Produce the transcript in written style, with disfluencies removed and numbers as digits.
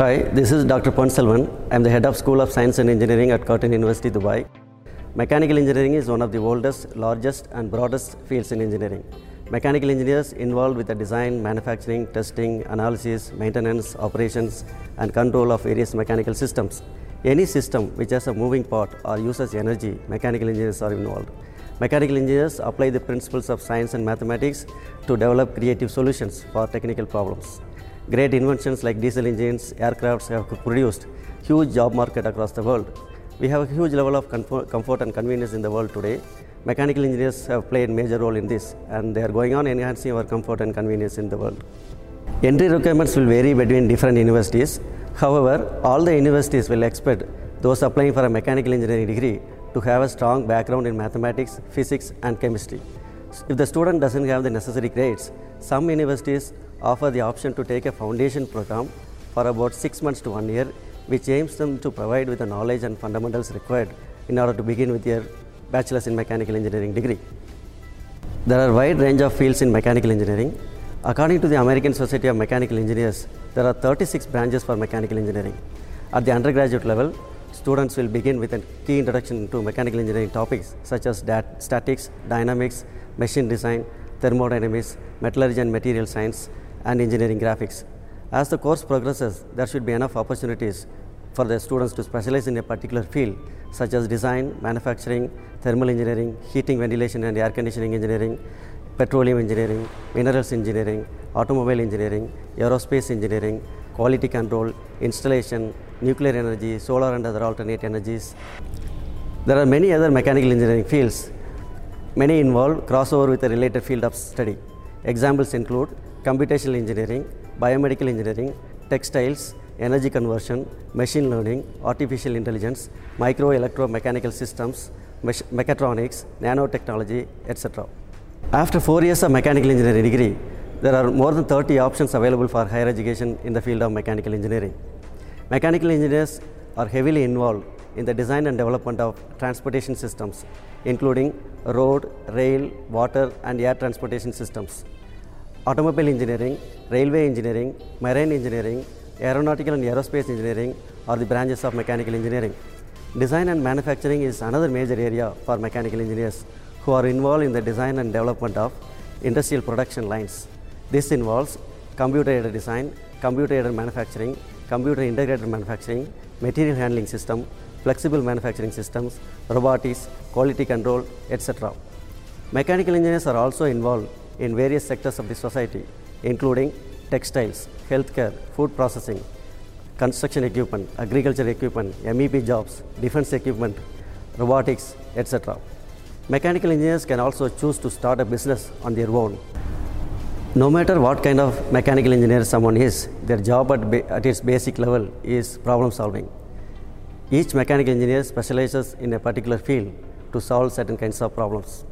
Hi, this is Dr. Ponselvan. I am the head of School of Science and Engineering at Curtin University, Dubai. Mechanical engineering is one of the oldest, largest and broadest fields in engineering. Mechanical engineers involved with the design, manufacturing, testing, analysis, maintenance, operations and control of various mechanical systems. Any system which has a moving part or uses energy, mechanical engineers are involved. Mechanical engineers apply the principles of science and mathematics to develop creative solutions for technical problems. Great inventions like diesel engines, aircrafts have produced huge job market across the world. We have a huge level of comfort and convenience in the world today. Mechanical engineers have played a major role in this, and they are going on enhancing our comfort and convenience in the world. Entry requirements will vary between different universities. However, all the universities will expect those applying for a mechanical engineering degree to have a strong background in mathematics, physics and chemistry. If the student doesn't have the necessary grades, some universities offer the option to take a foundation program for about 6 months to 1 year, which aims them to provide with the knowledge and fundamentals required in order to begin with their bachelor's in mechanical engineering degree. There are a wide range of fields in mechanical engineering. According to the American Society of Mechanical Engineers, there are 36 branches for mechanical engineering. At the undergraduate level, students will begin with a key introduction to mechanical engineering topics such as statics, dynamics, machine design, thermodynamics, metallurgy and material science, and engineering graphics. As the course progresses, there should be enough opportunities for the students to specialize in a particular field such as design, manufacturing, thermal engineering, heating, ventilation and air conditioning engineering, petroleum engineering, minerals engineering, automobile engineering, aerospace engineering, quality control, installation, nuclear energy, solar and other alternate energies. There are many other mechanical engineering fields. Many involve crossover with a related field of study. Examples include computational engineering, biomedical engineering, textiles, energy conversion, machine learning, artificial intelligence, micro-electro-mechanical systems, mechatronics, nanotechnology, etc. After 4 years of mechanical engineering degree, there are more than 30 options available for higher education in the field of mechanical engineering. Mechanical engineers are heavily involved in the design and development of transportation systems, including road, rail, water and air transportation systems. Automobile engineering, railway engineering, marine engineering, aeronautical and aerospace engineering are the branches of mechanical engineering. Design and manufacturing is another major area for mechanical engineers who are involved in the design and development of industrial production lines. This involves computer-aided design, computer-aided manufacturing, computer-integrated manufacturing, material handling system, flexible manufacturing systems, robotics, quality control, etc. Mechanical engineers are also involved in various sectors of the society, including textiles, healthcare, food processing, construction equipment, agriculture equipment, MEP jobs, defense equipment, robotics, etc. Mechanical engineers can also choose to start a business on their own. No matter what kind of mechanical engineer someone is, their job at its basic level is problem solving. Each mechanical engineer specializes in a particular field to solve certain kinds of problems.